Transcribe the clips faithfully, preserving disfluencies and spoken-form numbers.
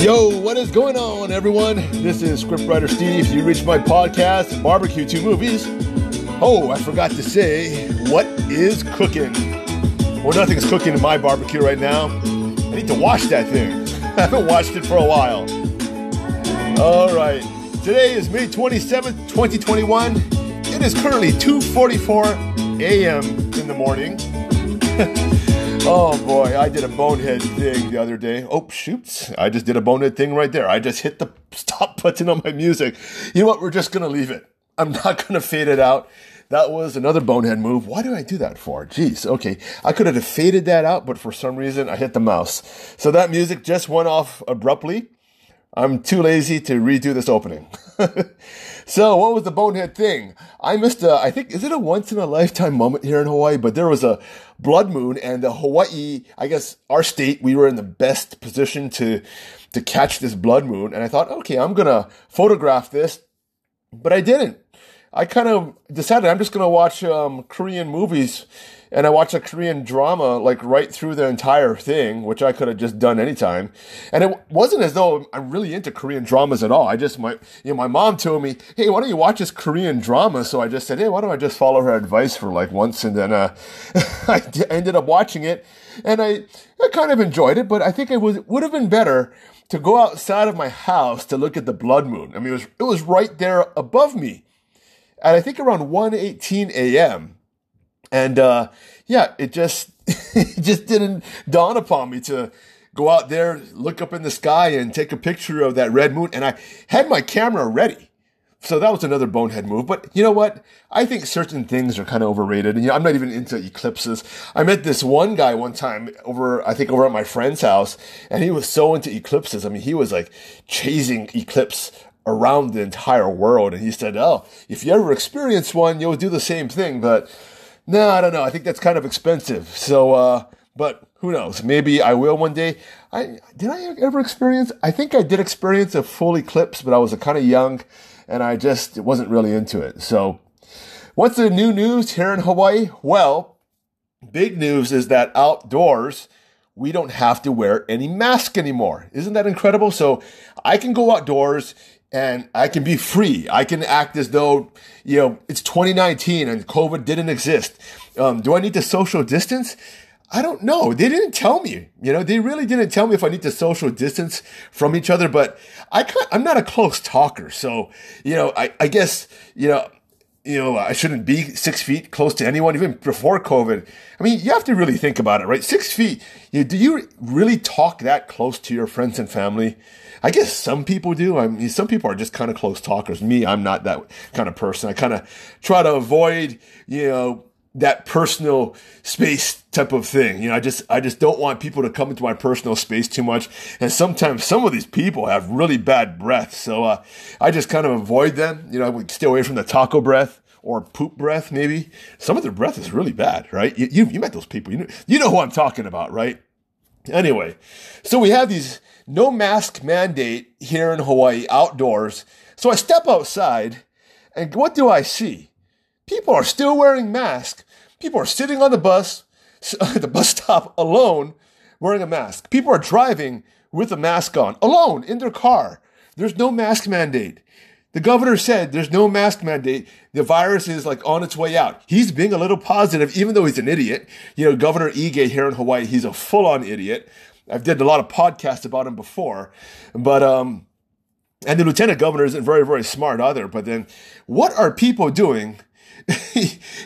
Yo, what is going on, everyone? This is Scriptwriter Steve. You reached my podcast, Barbecue to Movies. Oh, I forgot to say, what is cooking? Well, nothing's cooking in my barbecue right now. I need to wash that thing. I haven't washed it for a while. All right. Today is May twenty-seventh, twenty twenty-one. It is currently two forty-four a.m. in the morning. Oh boy, I did a bonehead thing the other day. Oh, shoots. I just did a bonehead thing right there. I just hit the stop button on my music. You know what? We're just going to leave it. I'm not going to fade it out. That was another bonehead move. Why did I do that for? Jeez, okay. I could have faded that out, but for some reason, I hit the mouse. So that music just went off abruptly. I'm too lazy to redo this opening. So what was the bonehead thing? I missed a, I think, is it a once-in-a-lifetime moment here in Hawaii? But there was a blood moon, and the Hawaii, I guess our state, we were in the best position to, to catch this blood moon. And I thought, okay, I'm going to photograph this, but I didn't. I kind of decided I'm just going to watch um, Korean movies, and I watched a Korean drama like right through the entire thing, which I could have just done anytime. And it wasn't as though I'm really into Korean dramas at all. I just, my, you know, my mom told me, hey, why don't you watch this Korean drama? So I just said, hey, why don't I just follow her advice for like once? And then uh, I d- ended up watching it, and I, I kind of enjoyed it, but I think it was, would have been better to go outside of my house to look at the blood moon. I mean, it was, it was right there above me. And I think around one eighteen a.m. And, uh, yeah, it just, it just didn't dawn upon me to go out there, look up in the sky and take a picture of that red moon. And I had my camera ready. So that was another bonehead move. But you know what? I think certain things are kind of overrated. And you know, I'm not even into eclipses. I met this one guy one time over, I think over at my friend's house, and he was so into eclipses. I mean, he was like chasing eclipse around the entire world. And he said, oh, if you ever experience one, you'll do the same thing. But no, I don't know. I think that's kind of expensive. So, uh, but who knows? Maybe I will one day. I, did I ever experience? I think I did experience a full eclipse, but I was kind of young and I just wasn't really into it. So what's the new news here in Hawaii? Well, big news is that outdoors, we don't have to wear any mask anymore. Isn't that incredible? So I can go outdoors and I can be free. I can act as though, you know, it's twenty nineteen and COVID didn't exist. Um, do I need to social distance? I don't know. They didn't tell me. You know, they really didn't tell me if I need to social distance from each other, but I can't, I'm not a close talker. So, you know, I, I guess, you know, you know, I shouldn't be six feet close to anyone, even before COVID. I mean, you have to really think about it, right? Six feet, you, do you really talk that close to your friends and family? I guess some people do. I mean, some people are just kind of close talkers. Me, I'm not that kind of person. I kind of try to avoid, you know, that personal space type of thing. You know, I just, I just don't want people to come into my personal space too much. And sometimes some of these people have really bad breath. So, uh, I just kind of avoid them. You know, I would stay away from the taco breath or poop breath, maybe. Some of their breath is really bad, right? You, you, you met those people. You know, you know who I'm talking about, right? Anyway, so we have these no mask mandate here in Hawaii outdoors. So I step outside and what do I see? People are still wearing masks. People are sitting on the bus, at the bus stop alone, wearing a mask. People are driving with a mask on, alone, in their car. There's no mask mandate. The governor said there's no mask mandate. The virus is like on its way out. He's being a little positive, even though he's an idiot. You know, Governor Ige here in Hawaii, he's a full-on idiot. I've did a lot of podcasts about him before, but, um, and the lieutenant governor isn't very, very smart either. But then what are people doing?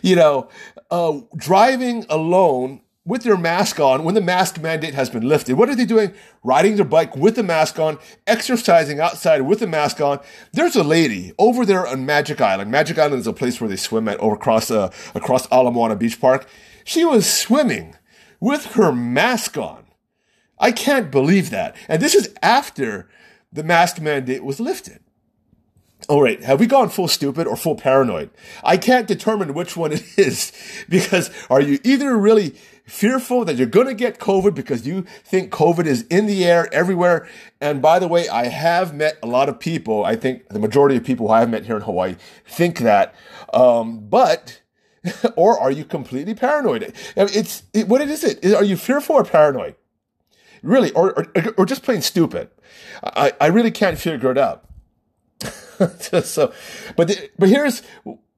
you know, uh, driving alone with their mask on when the mask mandate has been lifted. What are they doing? Riding their bike with the mask on, exercising outside with the mask on. There's a lady over there on Magic Island. Magic Island is a place where they swim at over across, uh, across Ala Moana Beach Park. She was swimming with her mask on. I can't believe that. And this is after the mask mandate was lifted. All right, have we gone full stupid or full paranoid? I can't determine which one it is, because are you either really fearful that you're going to get COVID because you think COVID is in the air everywhere? And by the way, I have met a lot of people. I think the majority of people who I have met here in Hawaii think that. Um, but, or are you completely paranoid? It's, it, what is it? Are you fearful or paranoid? Really, or or, or just plain stupid. I, I really can't figure it out. so, but the, but here's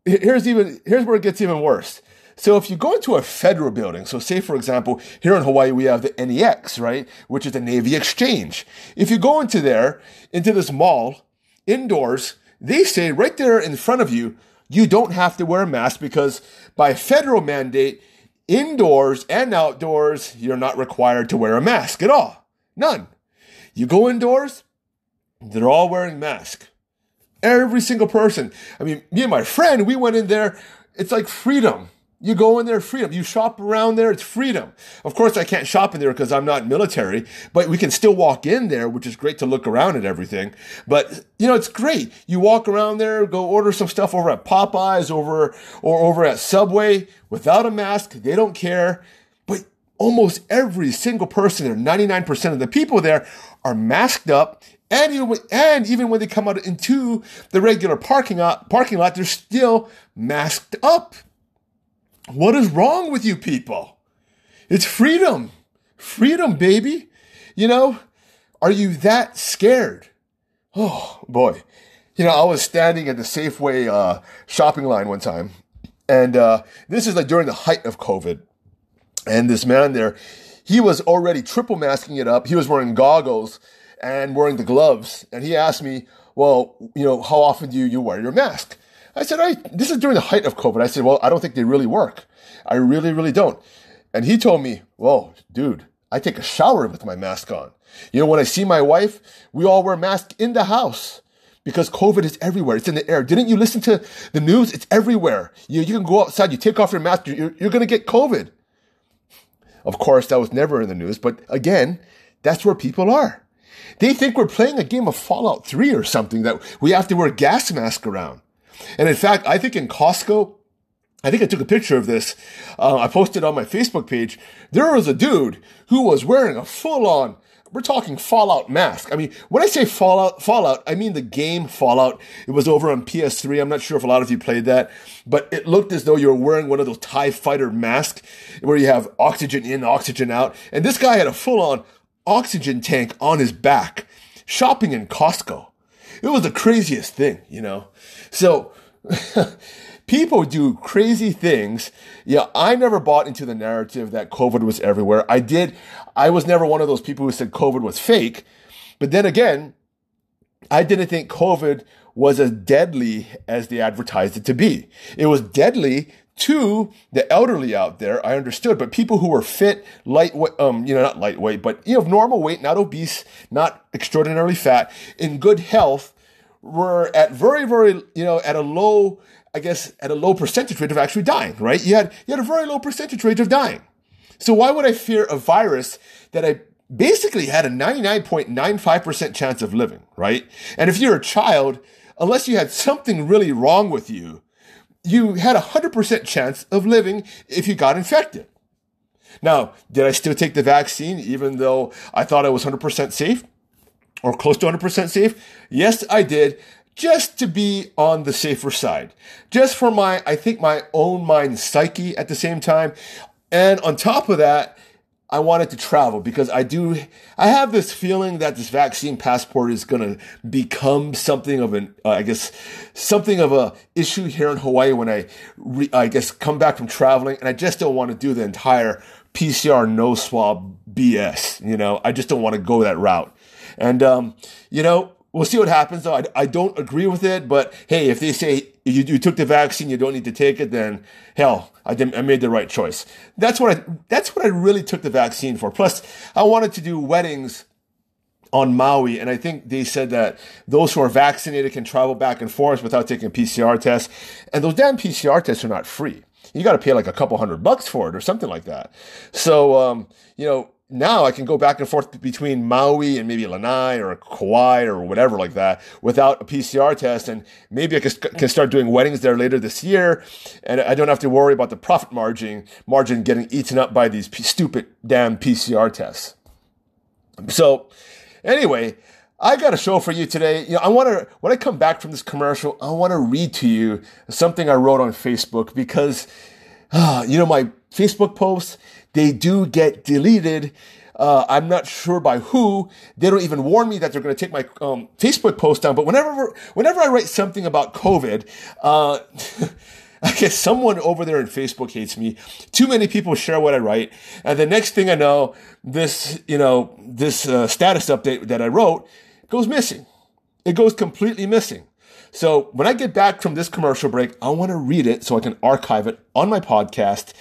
here's even here's where it gets even worse. So if you go into a federal building, so say, for example, here in Hawaii, we have the N E X, right, which is the Navy Exchange. If you go into there, into this mall, indoors, they say right there in front of you, you don't have to wear a mask because by federal mandate, indoors and outdoors, you're not required to wear a mask at all. None. You go indoors, they're all wearing masks. Every single person. I mean, me and my friend, we went in there. It's like freedom. You go in there, freedom. You shop around there, it's freedom. Of course, I can't shop in there because I'm not military, but we can still walk in there, which is great to look around at everything. But, you know, it's great. You walk around there, go order some stuff over at Popeyes over or over at Subway without a mask. They don't care. But almost every single person there, ninety-nine percent of the people there are masked up. And even when, and even when they come out into the regular parking lot, parking lot, they're still masked up. What is wrong with you people? It's freedom. Freedom, baby. You know, are you that scared? Oh, boy. You know, I was standing at the Safeway uh, shopping line one time, and uh, this is like during the height of COVID, and this man there, he was already triple masking it up. He was wearing goggles and wearing the gloves, and he asked me, well, you know, how often do you wear your mask? I said, I, this is during the height of COVID. I said, well, I don't think they really work. I really, really don't. And he told me, whoa, dude, I take a shower with my mask on. You know, when I see my wife, we all wear masks in the house because COVID is everywhere. It's in the air. Didn't you listen to the news? It's everywhere. You, you can go outside, you take off your mask, you're, you're going to get COVID. Of course, that was never in the news. But again, that's where people are. They think we're playing a game of Fallout three or something that we have to wear gas masks around. And in fact, I think in Costco, I think I took a picture of this. Uh, I posted on my Facebook page. There was a dude who was wearing a full-on, we're talking Fallout mask. I mean, when I say Fallout, Fallout, I mean the game Fallout. It was over on P S three. I'm not sure if a lot of you played that, but it looked as though you were wearing one of those TIE fighter masks where you have oxygen in, oxygen out. And this guy had a full-on oxygen tank on his back, shopping in Costco. It was the craziest thing, you know. So people do crazy things. Yeah, I never bought into the narrative that COVID was everywhere. I did. I was never one of those people who said COVID was fake. But then again, I didn't think COVID was as deadly as they advertised it to be. It was deadly to the elderly out there, I understood, but people who were fit, lightweight, um, you know, not lightweight, but you know, normal weight, not obese, not extraordinarily fat, in good health, were at very, very, you know, at a low, I guess, at a low percentage rate of actually dying, right? You had, you had a very low percentage rate of dying. So why would I fear a virus that I basically had a ninety-nine point nine five percent chance of living, right? And if you're a child, unless you had something really wrong with you, you had a one hundred percent chance of living if you got infected. Now, did I still take the vaccine even though I thought I was one hundred percent safe or close to one hundred percent safe? Yes, I did, just to be on the safer side, just for my, I think, my own mind psyche at the same time. And on top of that, I wanted to travel because I do, I have this feeling that this vaccine passport is going to become something of an, uh, I guess, something of a issue here in Hawaii when I, re, I guess, come back from traveling. And I just don't want to do the entire P C R no swab B S. You know, I just don't want to go that route. And, um, you know, we'll see what happens though. I, I don't agree with it, but hey, if they say you, you took the vaccine, you don't need to take it, then hell, I did, I made the right choice. That's what I, that's what I really took the vaccine for. Plus, I wanted to do weddings on Maui, and I think they said that those who are vaccinated can travel back and forth without taking a P C R test. And those damn P C R tests are not free. You got to pay like a couple hundred bucks for it or something like that. So, um, you know, now I can go back and forth between Maui and maybe Lanai or Kauai or whatever like that without a P C R test. And maybe I can start doing weddings there later this year. And I don't have to worry about the profit margin, margin getting eaten up by these stupid damn P C R tests. So anyway, I got a show for you today. You know, I want to, when I come back from this commercial, I want to read to you something I wrote on Facebook because, uh, you know, my Facebook posts, they do get deleted Uh, I'm not sure by who. They don't even warn me that they're going to take my um, Facebook post down. But whenever whenever I write something about COVID, uh, I guess someone over there in Facebook hates me. Too many people share what I write. And the next thing I know, this, you know, this uh, status update that I wrote goes missing. It goes completely missing. So when I get back from this commercial break, I want to read it so I can archive it on my podcast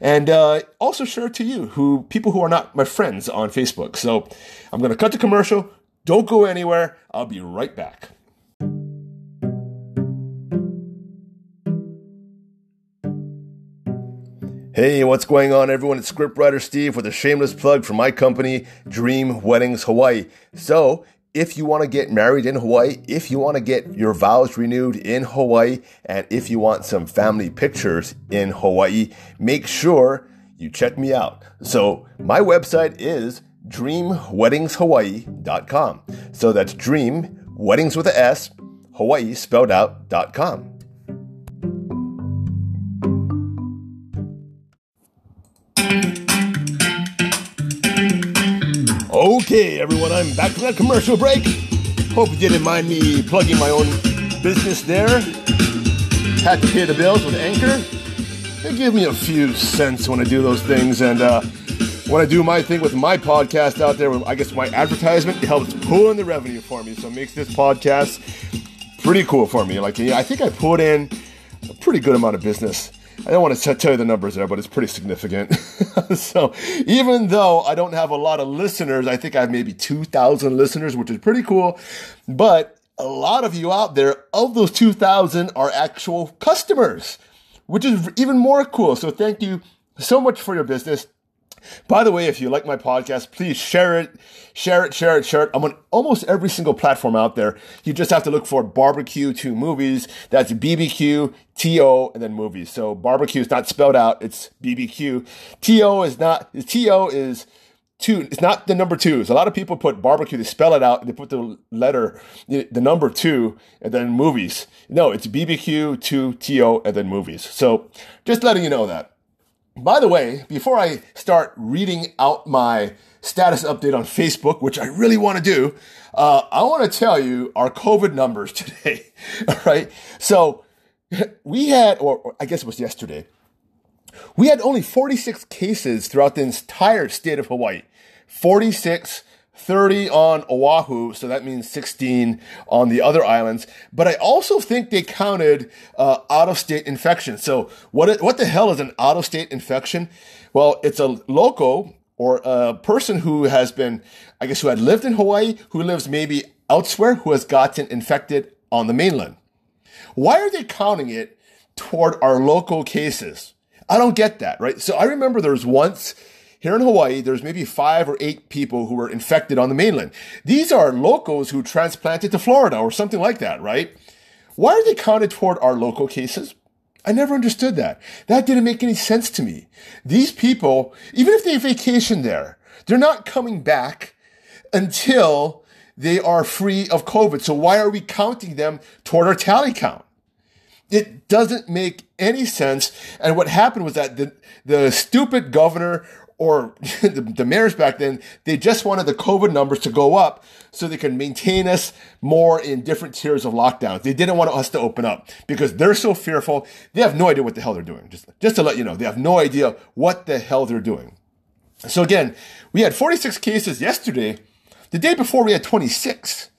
and uh, also share it to you, who people who are not my friends on Facebook. So I'm going to cut the commercial. Don't go anywhere. I'll be right back. Hey, what's going on, everyone? It's Scriptwriter Steve with a shameless plug for my company, Dream Weddings Hawaii. So if you want to get married in Hawaii, if you want to get your vows renewed in Hawaii, and if you want some family pictures in Hawaii, make sure you check me out. So my website is dream weddings hawaii dot com. So that's dream, weddings with an S, Hawaii spelled out, dot com. Okay, everyone, I'm back from that commercial break. Hope you didn't mind me plugging my own business there. Had to pay the bills with Anchor. They give me a few cents when I do those things. And uh, when I do my thing with my podcast out there, I guess my advertisement, it helps pull in the revenue for me. So it makes this podcast pretty cool for me. Like, I think I put in a pretty good amount of business. I don't want to tell you the numbers there, but it's pretty significant. So even though I don't have a lot of listeners, I think I have maybe two thousand listeners, which is pretty cool. But a lot of you out there, of those two thousand are actual customers, which is even more cool. So thank you so much for your business. By the way, if you like my podcast, please share it, share it, share it, share it. I'm on almost every single platform out there. You just have to look for Barbecue to Movies. That's B B Q, T O, and then Movies. So Barbecue is not spelled out. It's B B Q. T O is not, T O is two. It's not the number two. So a lot of people put barbecue, they spell it out, and they put the letter, the number two, and then movies. No, it's B B Q, two, T O, and then movies. So just letting you know that. By the way, before I start reading out my status update on Facebook, which I really want to do, uh, I want to tell you our COVID numbers today. All right. So we had, or I guess it was yesterday, we had only forty-six cases throughout the entire state of Hawaii. forty-six, thirty on Oahu. So that means sixteen on the other islands. But I also think they counted uh, out-of-state infections. So what what the hell is an out-of-state infection? Well, it's a local or a person who has been, I guess, who had lived in Hawaii, who lives maybe elsewhere, who has gotten infected on the mainland. Why are they counting it toward our local cases? I don't get that, right? So I remember there was once here in Hawaii, there's maybe five or eight people who were infected on the mainland. These are locals who transplanted to Florida or something like that, right? Why are they counted toward our local cases? I never understood that. That didn't make any sense to me. These people, even if they vacation there, they're not coming back until they are free of COVID. So why are we counting them toward our tally count? It doesn't make any sense. And what happened was that the, the stupid governor or the mayors back then, they just wanted the COVID numbers to go up so they can maintain us more in different tiers of lockdowns. They didn't want us to open up because they're so fearful. They have no idea what the hell they're doing. Just, just to let you know, they have no idea what the hell they're doing. So again, we had forty-six cases yesterday. The day before we had twenty-six.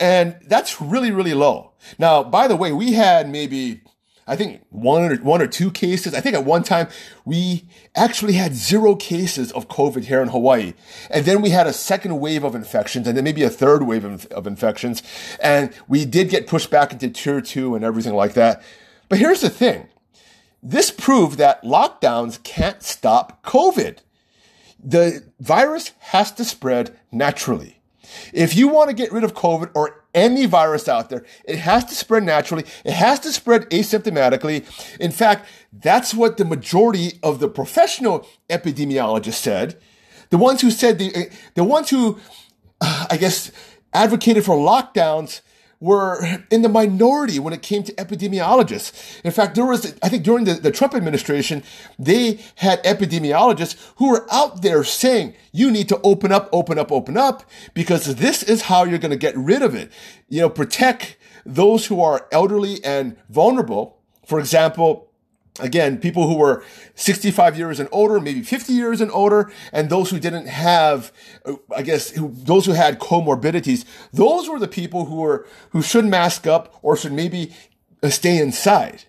And that's really, really low. Now, by the way, we had maybe, I think one or, one or two cases. I think at one time we actually had zero cases of COVID here in Hawaii. And then we had a second wave of infections and then maybe a third wave of, of infections. And we did get pushed back into tier two and everything like that. But here's the thing. This proved that lockdowns can't stop COVID. The virus has to spread naturally. If you want to get rid of COVID or any virus out there, it has to spread naturally. It has to spread asymptomatically. In fact, that's what the majority of the professional epidemiologists said. The ones who said, the, the ones who, I guess, advocated for lockdowns were in the minority when it came to epidemiologists. In fact, there was, I think during the, the Trump administration, they had epidemiologists who were out there saying, you need to open up, open up, open up, because this is how you're going to get rid of it. You know, protect those who are elderly and vulnerable. For example, again, people who were sixty-five years and older, maybe fifty years and older, and those who didn't have, I guess, who, those who had comorbidities, those were the people who were, who should mask up or should maybe stay inside.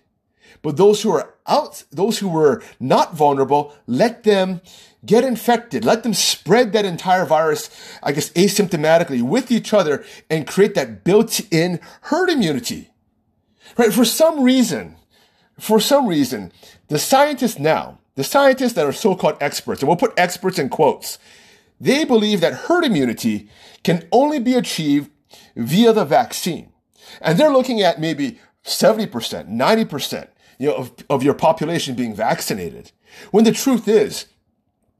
But those who are out, those who were not vulnerable, let them get infected, let them spread that entire virus, I guess, asymptomatically with each other and create that built-in herd immunity. Right? For some reason, For some reason, the scientists now, the scientists that are so-called experts, and we'll put experts in quotes, they believe that herd immunity can only be achieved via the vaccine. And they're looking at maybe seventy percent, ninety percent, you know, of, of your population being vaccinated. When the truth is,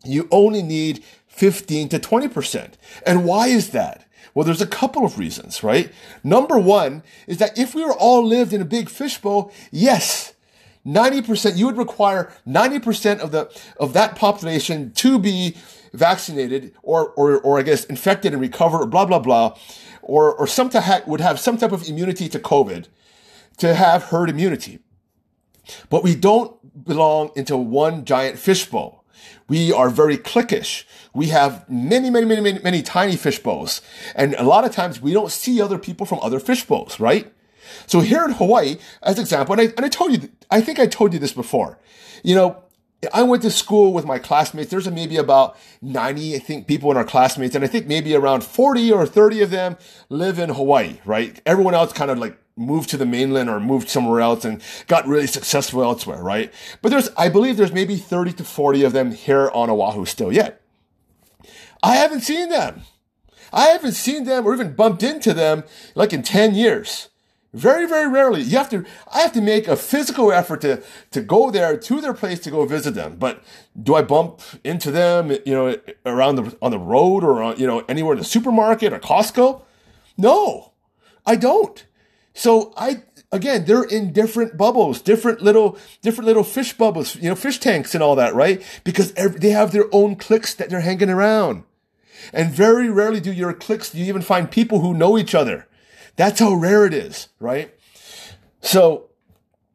you only need fifteen to twenty percent. And why is that? Well, there's a couple of reasons, right? Number one is that if we were all lived in a big fishbowl, yes, ninety percent, you would require ninety percent of the, of that population to be vaccinated or, or, or I guess infected and recover or blah, blah, blah, or, or some to ha- would have some type of immunity to COVID to have herd immunity. But we don't belong into one giant fishbowl. We are very cliquish. We have many, many, many, many, many tiny fishbowls. And a lot of times we don't see other people from other fishbowls, right? So here in Hawaii, as an example, and I, and I told you, I think I told you this before. You know, I went to school with my classmates. There's maybe about ninety, I think, people in our classmates. And I think maybe around forty or thirty of them live in Hawaii, right? Everyone else kind of like moved to the mainland or moved somewhere else and got really successful elsewhere, right? But there's, I believe there's maybe thirty to forty of them here on Oahu still yet. I haven't seen them. I haven't seen them or even bumped into them like in ten years. Very, very rarely. You have to, I have to make a physical effort to, to go there to their place to go visit them. But do I bump into them, you know, around the, on the road or, on, you know, anywhere in the supermarket or Costco? No, I don't. So I, again, they're in different bubbles, different little, different little fish bubbles, you know, fish tanks and all that, right? Because every, they have their own cliques that they're hanging around. And very rarely do your cliques, you even find people who know each other. That's how rare it is, right? So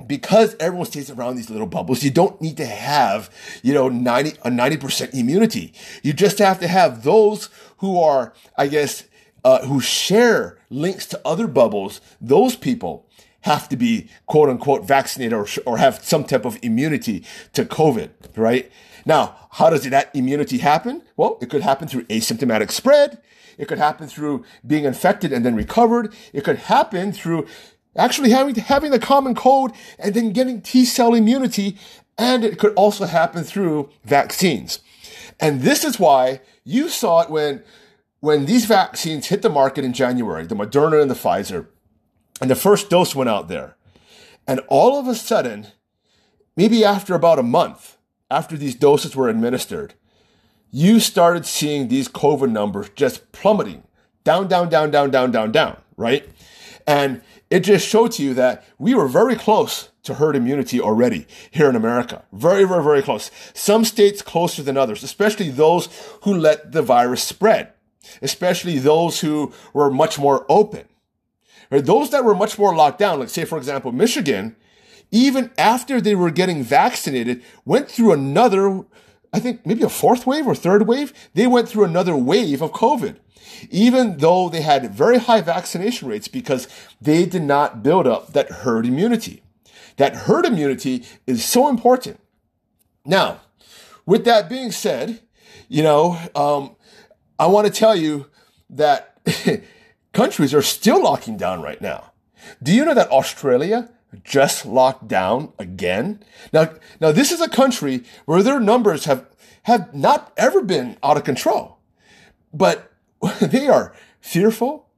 because everyone stays around these little bubbles, you don't need to have, you know, ninety, a ninety percent immunity. You just have to have those who are, I guess, uh, who share links to other bubbles. Those people have to be, quote unquote, vaccinated or, or have some type of immunity to COVID, right? Now, how does that immunity happen? Well, it could happen through asymptomatic spread. It could happen through being infected and then recovered. It could happen through actually having, having the common cold and then getting T-cell immunity. And it could also happen through vaccines. And this is why you saw it when, when these vaccines hit the market in January, the Moderna and the Pfizer, and the first dose went out there. And all of a sudden, maybe after about a month, after these doses were administered, you started seeing these COVID numbers just plummeting down, down, down, down, down, down, down, right? And it just showed to you that we were very close to herd immunity already here in America. Very, very, very close. Some states closer than others, especially those who let the virus spread, especially those who were much more open. Right? Those that were much more locked down, like say, for example, Michigan, even after they were getting vaccinated, went through another, I think maybe a fourth wave or third wave, they went through another wave of COVID, even though they had very high vaccination rates because they did not build up that herd immunity. That herd immunity is so important. Now, with that being said, you know, um, I want to tell you that countries are still locking down right now. Do you know that Australia just locked down again? Now, now this is a country where their numbers have, have not ever been out of control, but they are fearful,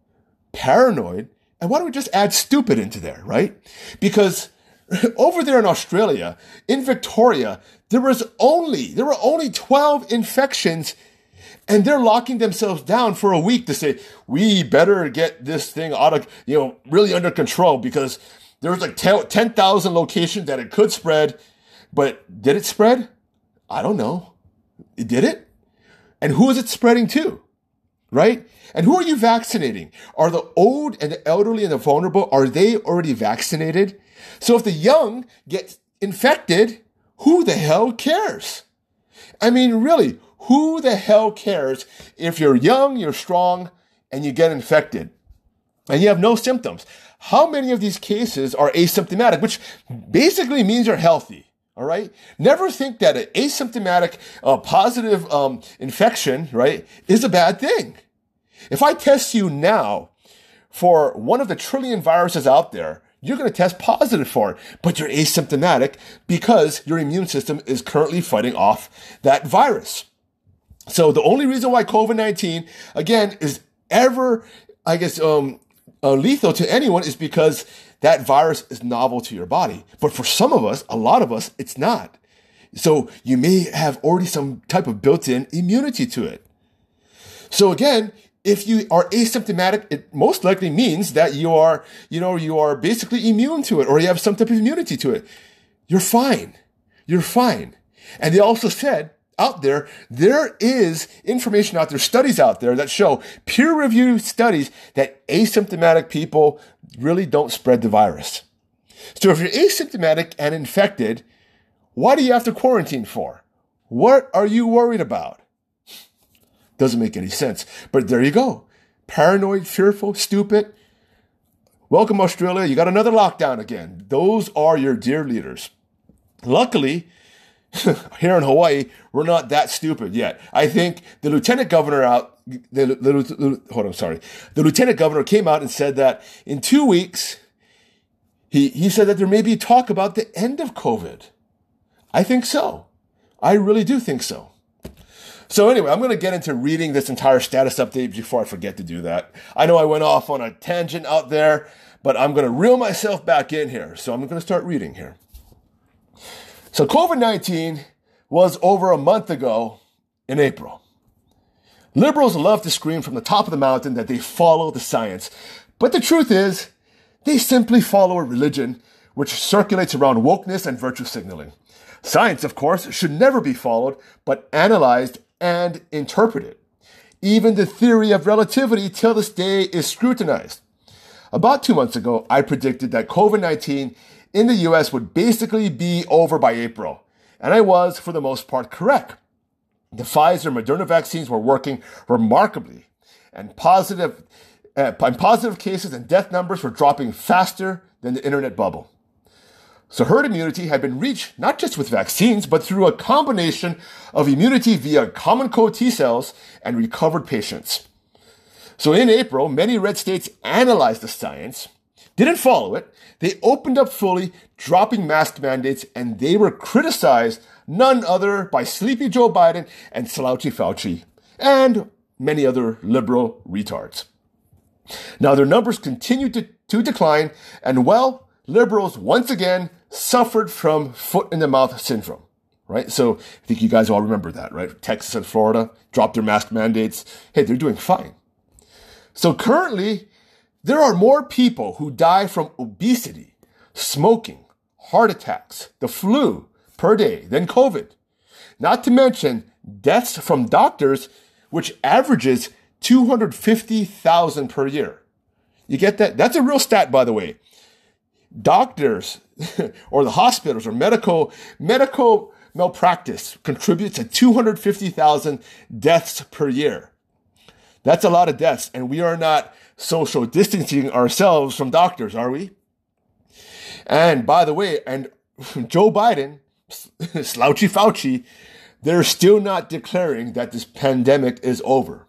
paranoid, and why don't we just add stupid into there, right? Because over there in Australia, in Victoria, there was only, there were only twelve infections And they're locking themselves down for a week to say, we better get this thing out of, you know, really under control, because there's like ten thousand locations that it could spread. But did it spread? I don't know. It did it? And who is it spreading to? Right? And who are you vaccinating? Are the old and the elderly and the vulnerable, are they already vaccinated? So if the young get infected, who the hell cares? I mean, really, who the hell cares if you're young, you're strong, and you get infected and you have no symptoms? How many of these cases are asymptomatic, which basically means you're healthy? All right. Never think that an asymptomatic uh, positive um, infection, right, is a bad thing. If I test you now for one of the trillion viruses out there, you're going to test positive for it, but you're asymptomatic because your immune system is currently fighting off that virus. So the only reason why COVID nineteen, again, is ever, I guess, um, uh, lethal to anyone is because that virus is novel to your body. But for some of us, a lot of us, it's not. So you may have already some type of built-in immunity to it. So again, if you are asymptomatic, it most likely means that you are, you know, you are basically immune to it, or you have some type of immunity to it. You're fine. You're fine. And they also said out there, there is information out there, studies out there that show, peer-reviewed studies, that asymptomatic people really don't spread the virus. So if you're asymptomatic and infected, what do you have to quarantine for? What are you worried about? Doesn't make any sense. But there you go. Paranoid, fearful, stupid. Welcome, Australia. You got another lockdown again. Those are your dear leaders. Luckily, here in Hawaii, we're not that stupid yet. I think the lieutenant governor out, the, the, the, hold on, sorry. The lieutenant governor came out and said that in two weeks, he, he said that there may be talk about the end of COVID. I think so. I really do think so. So anyway, I'm going to get into reading this entire status update before I forget to do that. I know I went off on a tangent out there, but I'm going to reel myself back in here. So I'm going to start reading here. So COVID nineteen was over a month ago in April. Liberals love to scream from the top of the mountain that they follow the science. But the truth is, they simply follow a religion which circulates around wokeness and virtue signaling. Science, of course, should never be followed, but analyzed and interpreted. Even the theory of relativity till this day is scrutinized. About two months ago, I predicted that COVID nineteen in the U S would basically be over by April. And I was, for the most part, correct. The Pfizer and Moderna vaccines were working remarkably, and positive, uh, and positive cases and death numbers were dropping faster than the internet bubble. So herd immunity had been reached not just with vaccines, but through a combination of immunity via common cold T cells and recovered patients. So in April, many red states analyzed the science, didn't follow it. They opened up fully, dropping mask mandates, and they were criticized, none other, by sleepy Joe Biden and slouchy Fauci, and many other liberal retards. Now their numbers continued to, to decline, and well, liberals once again suffered from foot-in-the-mouth syndrome, right? So I think you guys all remember that, right? Texas and Florida dropped their mask mandates. Hey, they're doing fine. So currently, there are more people who die from obesity, smoking, heart attacks, the flu per day than COVID. Not to mention deaths from doctors, which averages two hundred fifty thousand per year. You get that? That's a real stat, by the way. Doctors or the hospitals or medical, medical malpractice contributes to two hundred fifty thousand deaths per year. That's a lot of deaths, and we are not social distancing ourselves from doctors, are we? And by the way, and Joe Biden, slouchy Fauci, they're still not declaring that this pandemic is over.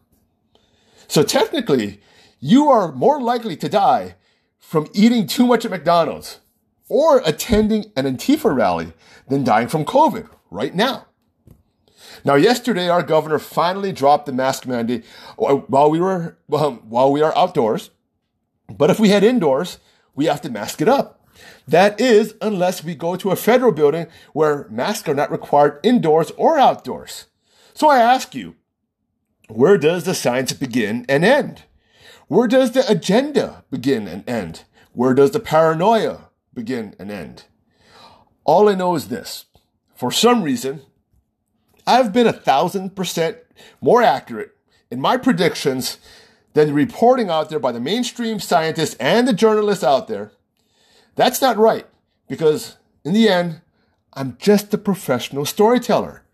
So technically, you are more likely to die from eating too much at McDonald's or attending an Antifa rally than dying from COVID right now. Now, yesterday, our governor finally dropped the mask mandate while we were, um, while we are outdoors. But if we head indoors, we have to mask it up. That is, unless we go to a federal building where masks are not required indoors or outdoors. So I ask you, Where does the science begin and end? Where does the agenda begin and end? Where does the paranoia begin and end? All I know is this. For some reason, I've been a thousand percent more accurate in my predictions than the reporting out there by the mainstream scientists and the journalists out there. That's not right, because in the end, I'm just a professional storyteller.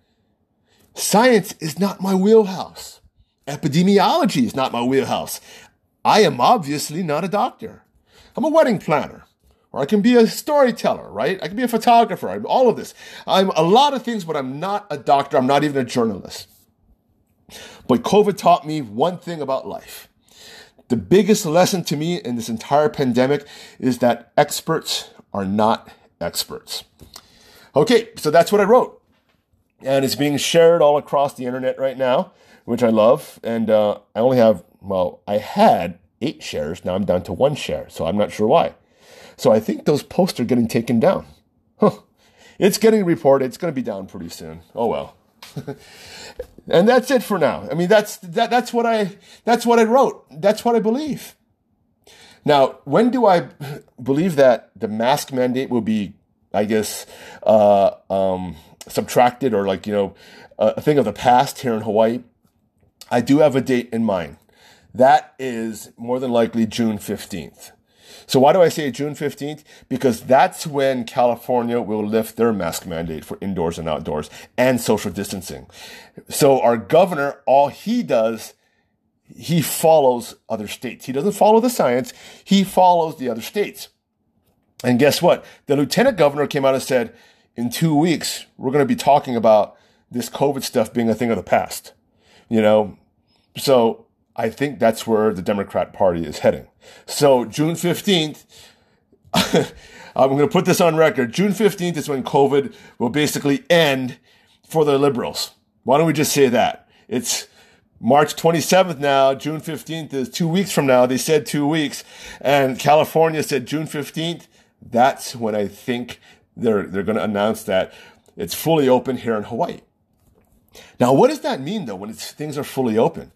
Science is not my wheelhouse. Epidemiology is not my wheelhouse. I am obviously not a doctor. I'm a wedding planner, or I can be a storyteller, right? I can be a photographer, I'm all of this. I'm a lot of things, but I'm not a doctor. I'm not even a journalist. But COVID taught me one thing about life. The biggest lesson to me in this entire pandemic is that experts are not experts. Okay, so that's what I wrote. And it's being shared all across the internet right now, which I love. And uh, I only have, well, I had eight shares. Now I'm down to one share, so I'm not sure why. So I think those posts are getting taken down. Huh. It's getting reported. It's going to be down pretty soon. Oh, well. And that's it for now. I mean, that's that, that's what I that's what I wrote. That's what I believe. Now, when do I believe that the mask mandate will be, I guess, uh, um, subtracted or like, you know, a thing of the past here in Hawaii? I do have a date in mind. That is more than likely June fifteenth. So why do I say June fifteenth? Because that's when California will lift their mask mandate for indoors and outdoors and social distancing. So our governor, all he does, he follows other states. He doesn't follow the science. He follows the other states. And guess what? The lieutenant governor came out and said, in two weeks, we're going to be talking about this COVID stuff being a thing of the past. You know, so I think that's where the Democrat Party is heading. So June fifteenth, I'm going to put this on record. June fifteenth is when COVID will basically end for the liberals. Why don't we just say that? It's March twenty-seventh now. June fifteenth is two weeks from now. They said two weeks. And California said June fifteenth. That's when I think they're, they're going to announce that it's fully open here in Hawaii. Now, what does that mean, though, when it's, things are fully open?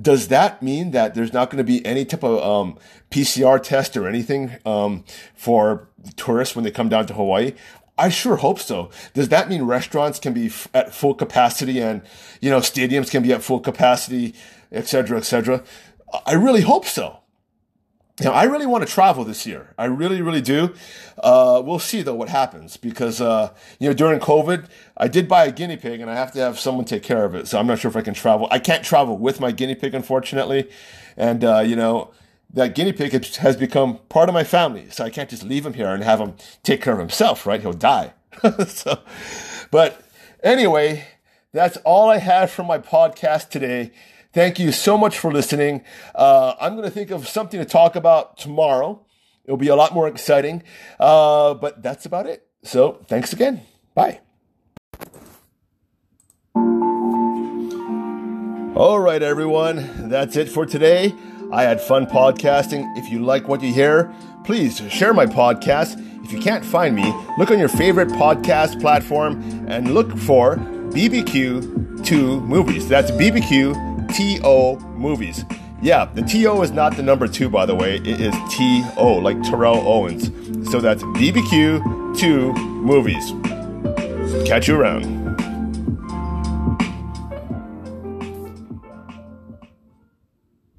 Does that mean that there's not going to be any type of um, P C R test or anything um, for tourists when they come down to Hawaii? I sure hope so. Does that mean restaurants can be f- at full capacity and, you know, stadiums can be at full capacity, et cetera, et cetera? I really hope so. Now, I really want to travel this year. I really, really do. Uh, we'll see, though, what happens because, uh, you know, during COVID, I did buy a guinea pig and I have to have someone take care of it. So I'm not sure if I can travel. I can't travel with my guinea pig, unfortunately. And, uh, you know, that guinea pig has become part of my family. So I can't just leave him here and have him take care of himself, right? He'll die. So, but anyway, that's all I have for my podcast today. Thank you so much for listening. Uh, I'm going to think of something to talk about tomorrow. It'll be a lot more exciting, uh, but that's about it. So thanks again. Bye. All right, everyone. That's it for today. I had fun podcasting. If you like what you hear, please share my podcast. If you can't find me, look on your favorite podcast platform and look for B B Q to Movies. That's B B Q T O Movies. Yeah, the T O is not the number two, by the way. It is T O, like Terrell Owens. So that's B B Q two Movies. Catch you around.